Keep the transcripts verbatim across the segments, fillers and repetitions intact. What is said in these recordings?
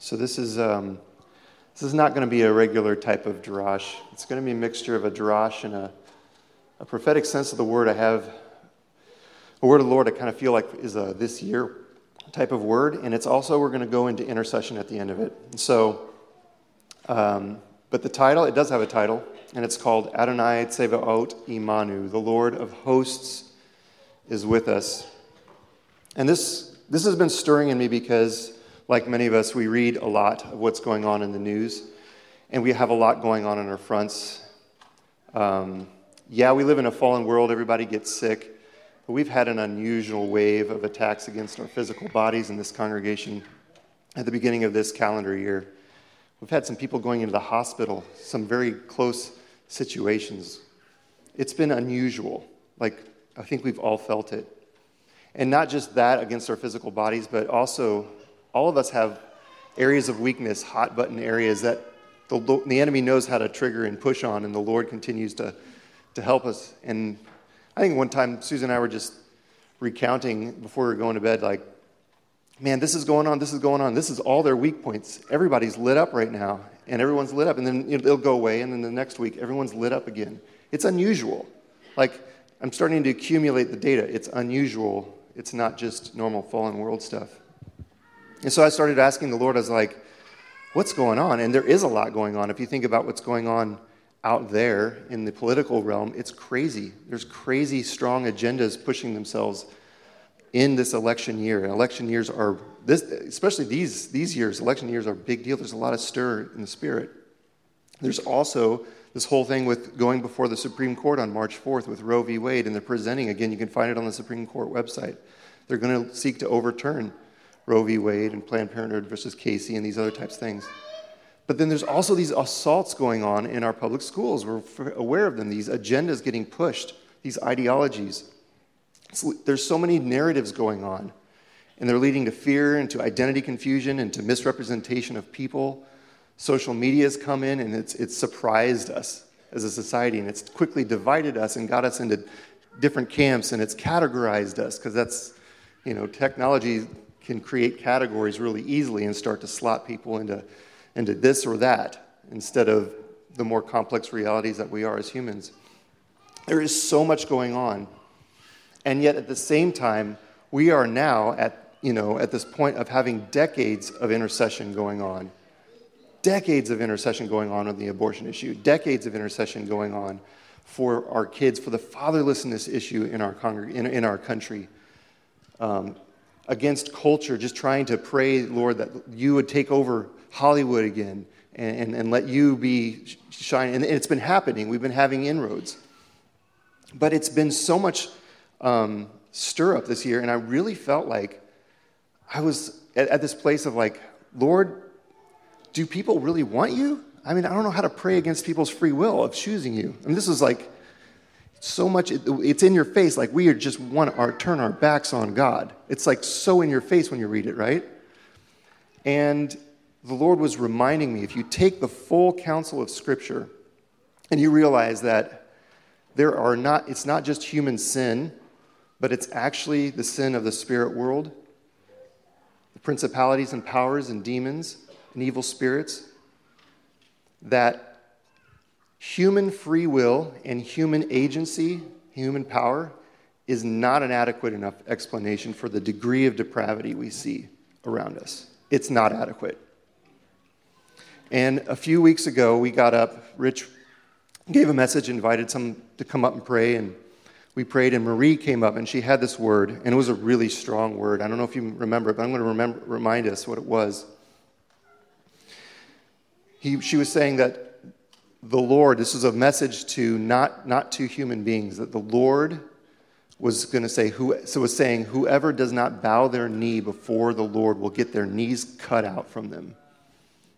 So this is um, this is not going to be a regular type of drash. It's going to be a mixture of a drash and a, a prophetic sense of the word. I have a word of the Lord I kind of feel like is a this year type of word, and it's also we're going to go into intercession at the end of it. And so, um, but the title, it does have a title, and it's called Adonai Tz'va'ot Imanu, the Lord of Hosts is with us. And this this has been stirring in me because, like many of us, we read a lot of what's going on in the news, and we have a lot going on on our fronts. Um, yeah, we live in a fallen world. Everybody gets sick. But we've had an unusual wave of attacks against our physical bodies in this congregation at the beginning of this calendar year. We've had some people going into the hospital, some very close situations. It's been unusual. Like, I think we've all felt it. And not just that against our physical bodies, but also all of us have areas of weakness, hot button areas that the, the enemy knows how to trigger and push on, and the Lord continues to, to help us. And I think one time Susan and I were just recounting before we were going to bed, like, man, this is going on, this is going on, this is all their weak points. Everybody's lit up right now, and everyone's lit up, and then it'll go away, and then the next week, everyone's lit up again. It's unusual. Like, I'm starting to accumulate the data. It's unusual. It's not just normal fallen world stuff. And so I started asking the Lord, I was like, what's going on? And there is a lot going on. If you think about what's going on out there in the political realm, it's crazy. There's crazy strong agendas pushing themselves in this election year. And election years are, this, especially these, these years, election years are a big deal. There's a lot of stir in the spirit. There's also this whole thing with going before the Supreme Court on March fourth with Roe v. Wade, and they're presenting, again, you can find it on the Supreme Court website. They're going to seek to overturn Roe v. Wade and Planned Parenthood versus Casey and these other types of things. But then there's also these assaults going on in our public schools. We're aware of them, these agendas getting pushed, these ideologies. So there's so many narratives going on, and they're leading to fear and to identity confusion and to misrepresentation of people. Social media has come in, and it's it's surprised us as a society, and it's quickly divided us and got us into different camps, and it's categorized us because that's, you know, technology can create categories really easily and start to slot people into, into this or that instead of the more complex realities that we are as humans. There is so much going on. And yet at the same time, we are now at, you know, at this point of having decades of intercession going on. Decades of intercession going on on the abortion issue. Decades of intercession going on for our kids, for the fatherlessness issue in our congreg- in, in our country. Um, against culture, just trying to pray, Lord, that you would take over Hollywood again and, and, and let you be shining. And it's been happening. We've been having inroads. But it's been so much um, stir up this year, and I really felt like I was at, at this place of like, Lord, do people really want you? I mean, I don't know how to pray against people's free will of choosing you. I mean, this is like so much, it's in your face, like we are just want to turn our backs on God. It's like so in your face when you read it, right? And the Lord was reminding me, if you take the full counsel of Scripture and you realize that there are not, it's not just human sin, but it's actually the sin of the spirit world, the principalities and powers and demons and evil spirits, that human free will and human agency, human power, is not an adequate enough explanation for the degree of depravity we see around us. It's not adequate. And a few weeks ago, we got up, Rich gave a message, invited some to come up and pray, and we prayed, and Marie came up, and she had this word, and it was a really strong word. I don't know if you remember it, but I'm going to remember, remind us what it was. He, she was saying that the Lord, this is a message to not not to human beings, that the Lord was going to say, who so was saying, whoever does not bow their knee before the Lord will get their knees cut out from them.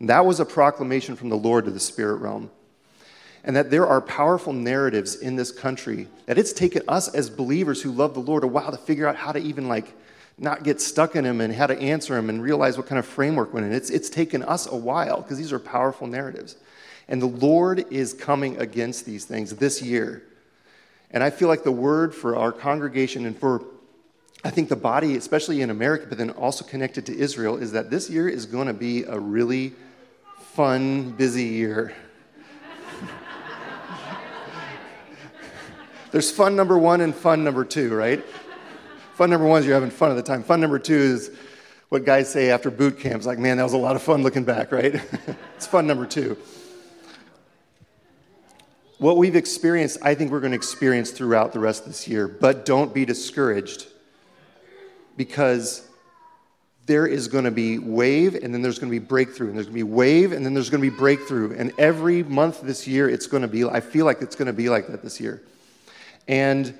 And that was a proclamation from the Lord to the spirit realm. And that there are powerful narratives in this country that it's taken us as believers who love the Lord a while to figure out how to even like not get stuck in him and how to answer him and realize what kind of framework we're in. It's, it's taken us a while because these are powerful narratives. And the Lord is coming against these things this year. And I feel like the word for our congregation and for I think the body, especially in America, but then also connected to Israel, is that this year is going to be a really fun, busy year. There's fun number one and fun number two, right? Fun number one is you're having fun at the time. Fun number two is what guys say after boot camps, like, man, that was a lot of fun looking back, right? It's fun number two. What we've experienced, I think we're going to experience throughout the rest of this year, but don't be discouraged because there is going to be wave, and then there's going to be breakthrough, and there's going to be wave, and then there's going to be breakthrough. And every month this year, it's going to be, I feel like it's going to be like that this year. And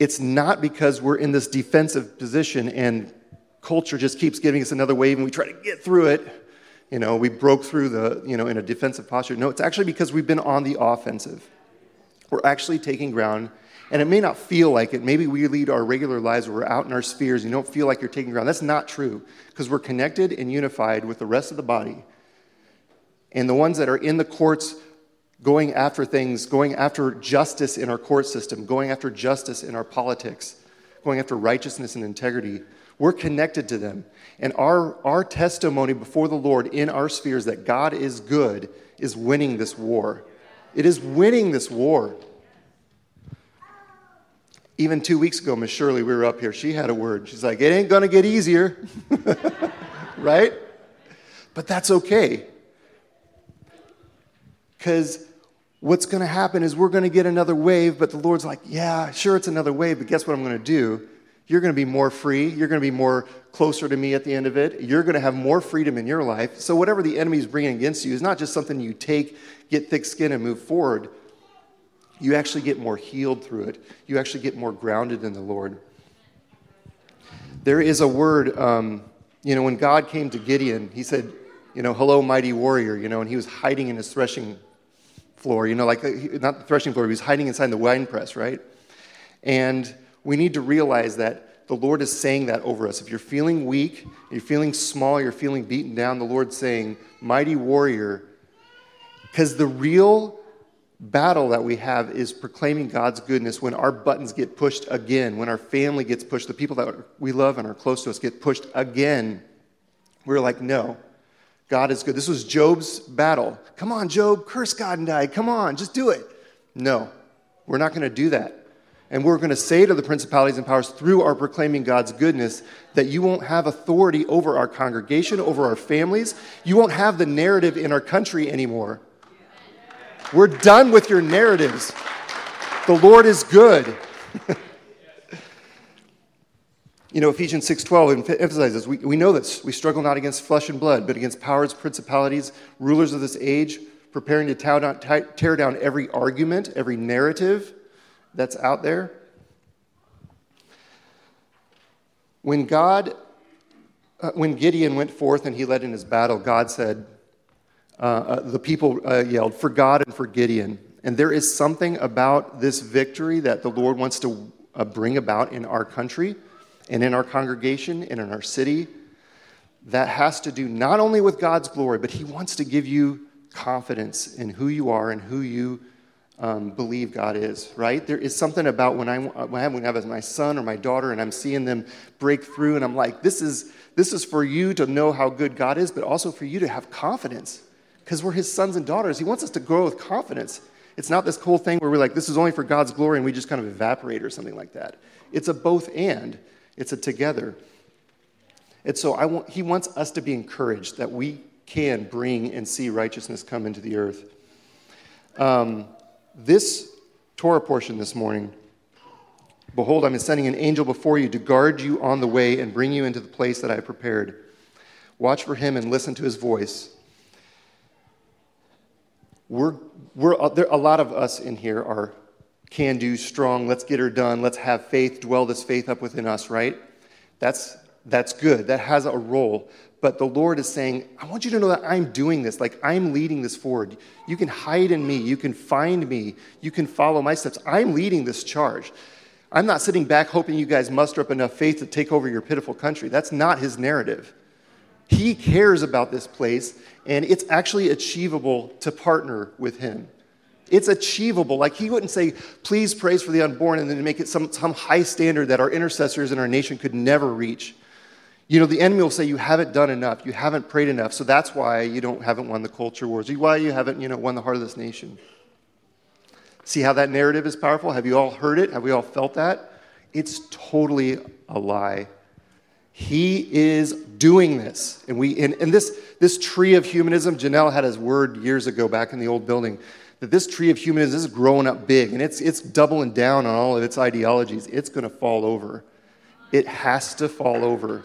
it's not because we're in this defensive position and culture just keeps giving us another wave and we try to get through it. You know, we broke through the, you know, in a defensive posture. No, it's actually because we've been on the offensive. We're actually taking ground, and it may not feel like it. Maybe we lead our regular lives where we're out in our spheres and you don't feel like you're taking ground. That's not true, because we're connected and unified with the rest of the body. And the ones that are in the courts going after things, going after justice in our court system, going after justice in our politics, going after righteousness and integrity, we're connected to them. And our, our testimony before the Lord in our spheres that God is good is winning this war. It is winning this war. Even two weeks ago, Miss Shirley, we were up here. She had a word. She's like, it ain't going to get easier, right? But that's okay. Because what's going to happen is we're going to get another wave, but the Lord's like, yeah, sure, it's another wave, but guess what I'm going to do? You're going to be more free. You're going to be more closer to me at the end of it. You're going to have more freedom in your life. So whatever the enemy's bringing against you is not just something you take, get thick skin, and move forward. You actually get more healed through it. You actually get more grounded in the Lord. There is a word, um, you know, when God came to Gideon, he said, you know, hello, mighty warrior, you know, and he was hiding in his threshing floor, you know, like, not the threshing floor, he was hiding inside the winepress, right? And we need to realize that the Lord is saying that over us. If you're feeling weak, you're feeling small, you're feeling beaten down, the Lord's saying, mighty warrior, because the real battle that we have is proclaiming God's goodness when our buttons get pushed again, when our family gets pushed, the people that we love and are close to us get pushed again. We're like, no, God is good. This was Job's battle. Come on, Job, curse God and die. Come on, just do it. No, we're not going to do that. And we're going to say to the principalities and powers through our proclaiming God's goodness that you won't have authority over our congregation, over our families. You won't have the narrative in our country anymore. We're done with your narratives. The Lord is good. You know, Ephesians six twelve emphasizes, we, we know this. We struggle not against flesh and blood, but against powers, principalities, rulers of this age, preparing to tear down, tear down every argument, every narrative that's out there. When God, uh, when Gideon went forth and he led in his battle, God said, uh, uh, the people uh, yelled, for God and for Gideon. And there is something about this victory that the Lord wants to uh, bring about in our country, and in our congregation, and in our city, that has to do not only with God's glory, but he wants to give you confidence in who you are and who you um, believe God is, right? There is something about when I when I have my son or my daughter, and I'm seeing them break through, and I'm like, this is this is for you to know how good God is, but also for you to have confidence, because we're his sons and daughters. He wants us to grow with confidence. It's not this whole thing where we're like, this is only for God's glory, and we just kind of evaporate or something like that. It's a both and. It's a together. And so I want, he wants us to be encouraged that we can bring and see righteousness come into the earth. Um, this Torah portion this morning, behold, I'm sending an angel before you to guard you on the way and bring you into the place that I prepared. Watch for him and listen to his voice. We're, we're, there, a lot of us in here are can do, strong, let's get her done, let's have faith, dwell this faith up within us, right? That's that's good. That has a role. But the Lord is saying, I want you to know that I'm doing this. Like, I'm leading this forward. You can hide in me. You can find me. You can follow my steps. I'm leading this charge. I'm not sitting back hoping you guys muster up enough faith to take over your pitiful country. That's not his narrative. He cares about this place, and it's actually achievable to partner with him. It's achievable. Like, he wouldn't say, please praise for the unborn, and then make it some, some high standard that our intercessors and our nation could never reach. You know, the enemy will say, you haven't done enough. You haven't prayed enough. So that's why you don't, haven't won the culture wars. Why you haven't, you know, won the heart of this nation. See how that narrative is powerful? Have you all heard it? Have we all felt that? It's totally a lie. He is doing this. And we and, and this this tree of humanism, Janelle had his word years ago back in the old building, that this tree of humanism is growing up big, and it's it's doubling down on all of its ideologies. It's going to fall over. It has to fall over.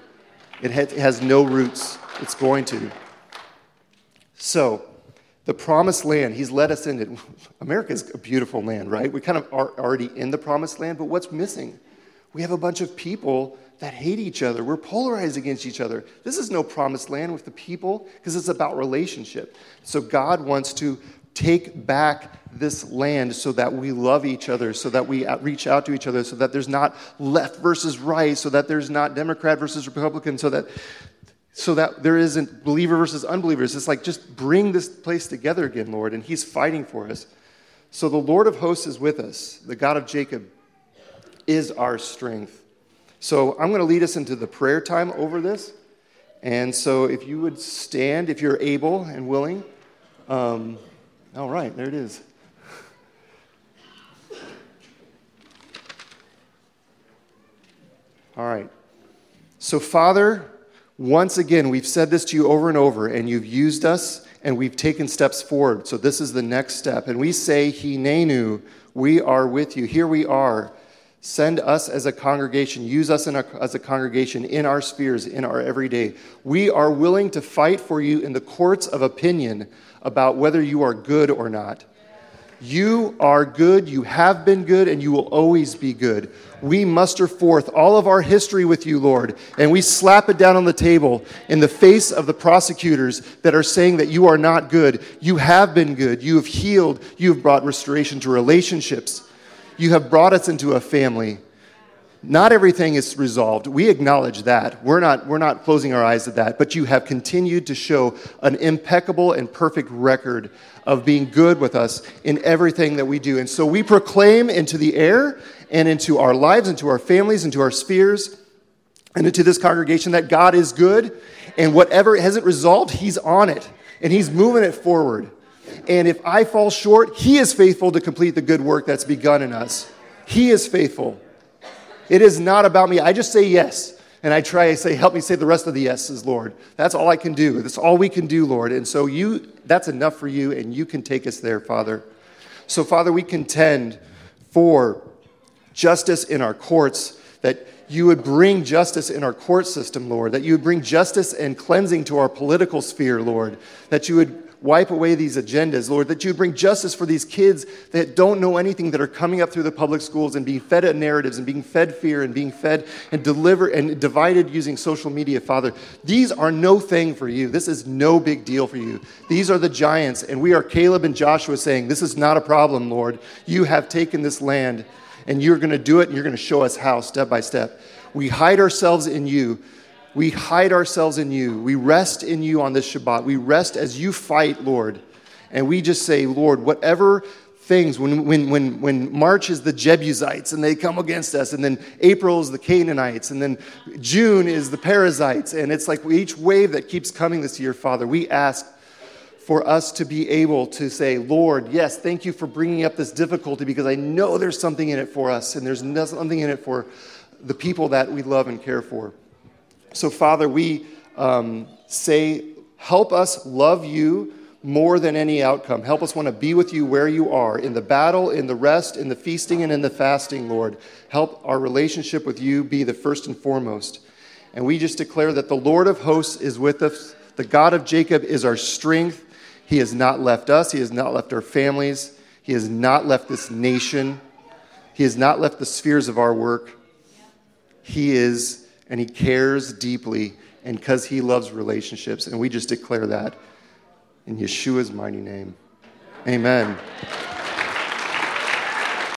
It, ha- it has no roots. It's going to. So, the promised land, he's led us into. America's a beautiful land, right? We kind of are already in the promised land, but what's missing? We have a bunch of people that hate each other. We're polarized against each other. This is no promised land with the people, because it's about relationship. So God wants to take back this land so that we love each other, so that we reach out to each other, so that there's not left versus right, so that there's not Democrat versus Republican, so that so that there isn't believer versus unbelievers. It's like, just bring this place together again, Lord, and he's fighting for us. So the Lord of hosts is with us. The God of Jacob is our strength. So I'm going to lead us into the prayer time over this. And so if you would stand, if you're able and willing. Um, all right, there it is. All right. So Father, once again, we've said this to you over and over, and you've used us, and we've taken steps forward. So this is the next step. And we say, Hinenu, we are with you. Here we are. Send us as a congregation. Use us in our, as a congregation in our spheres, in our everyday. We are willing to fight for you in the courts of opinion about whether you are good or not. You are good, you have been good, and you will always be good. We muster forth all of our history with you, Lord, and we slap it down on the table in the face of the prosecutors that are saying that you are not good. You have been good. You have healed. You have brought restoration to relationships. You have brought us into a family. Not everything is resolved. We acknowledge that. We're not, we're not closing our eyes to that. But you have continued to show an impeccable and perfect record of being good with us in everything that we do. And so we proclaim into the air and into our lives, into our families, into our spheres, and into this congregation that God is good. And whatever hasn't resolved, he's on it. And he's moving it forward. And if I fall short, he is faithful to complete the good work that's begun in us. He is faithful. It is not about me. I just say yes. And I try to say, help me say the rest of the yeses, Lord. That's all I can do. That's all we can do, Lord. And so you, that's enough for you, and you can take us there, Father. So, Father, we contend for justice in our courts, that you would bring justice in our court system, Lord, that you would bring justice and cleansing to our political sphere, Lord, that you would wipe away these agendas, Lord, that you bring justice for these kids that don't know anything, that are coming up through the public schools and being fed narratives and being fed fear and being fed and delivered and divided using social media, Father. These are no thing for you. This is no big deal for you. These are the giants, and we are Caleb and Joshua saying, this is not a problem, Lord. You have taken this land, and you're going to do it, and you're going to show us how, step by step. We hide ourselves in you. We hide ourselves in you. We rest in you on this Shabbat. We rest as you fight, Lord. And we just say, Lord, whatever things, when when when when March is the Jebusites and they come against us, and then April is the Canaanites, and then June is the Perizzites, and it's like each wave that keeps coming this year, Father, we ask for us to be able to say, Lord, yes, thank you for bringing up this difficulty, because I know there's something in it for us, and there's something in it for the people that we love and care for. So, Father, we um, say, help us love you more than any outcome. Help us want to be with you where you are, in the battle, in the rest, in the feasting, and in the fasting, Lord. Help our relationship with you be the first and foremost. And we just declare that the Lord of hosts is with us. The God of Jacob is our strength. He has not left us. He has not left our families. He has not left this nation. He has not left the spheres of our work. He is... and he cares deeply, and because he loves relationships. And we just declare that in Yeshua's mighty name. Amen.